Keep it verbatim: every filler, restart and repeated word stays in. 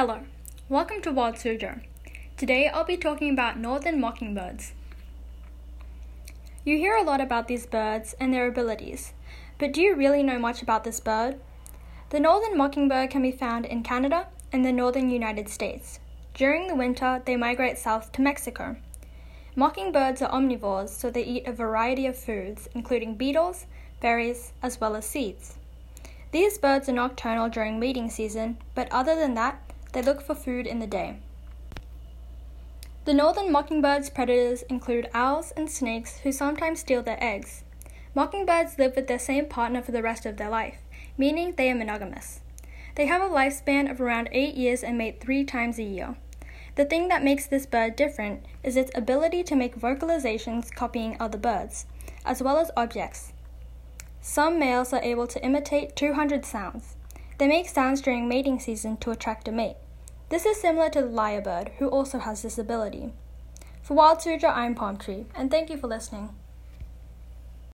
Hello, welcome to Wild Sujo. Today I'll be talking about northern mockingbirds. You hear a lot about these birds and their abilities, but do you really know much about this bird? The northern mockingbird can be found in Canada and the northern United States. During the winter, they migrate south to Mexico. Mockingbirds are omnivores, so they eat a variety of foods, including beetles, berries, as well as seeds. These birds are nocturnal during mating season, but other than that, they look for food in the day. The northern mockingbird's predators include owls and snakes who sometimes steal their eggs. Mockingbirds live with their same partner for the rest of their life, meaning they are monogamous. They have a lifespan of around eight years and mate three times a year. The thing that makes this bird different is its ability to make vocalizations copying other birds, as well as objects. Some males are able to imitate two hundred sounds. They make sounds during mating season to attract a mate. This is similar to the lyrebird, who also has this ability. For Wild Sujo, I'm Palm Tree, and thank you for listening.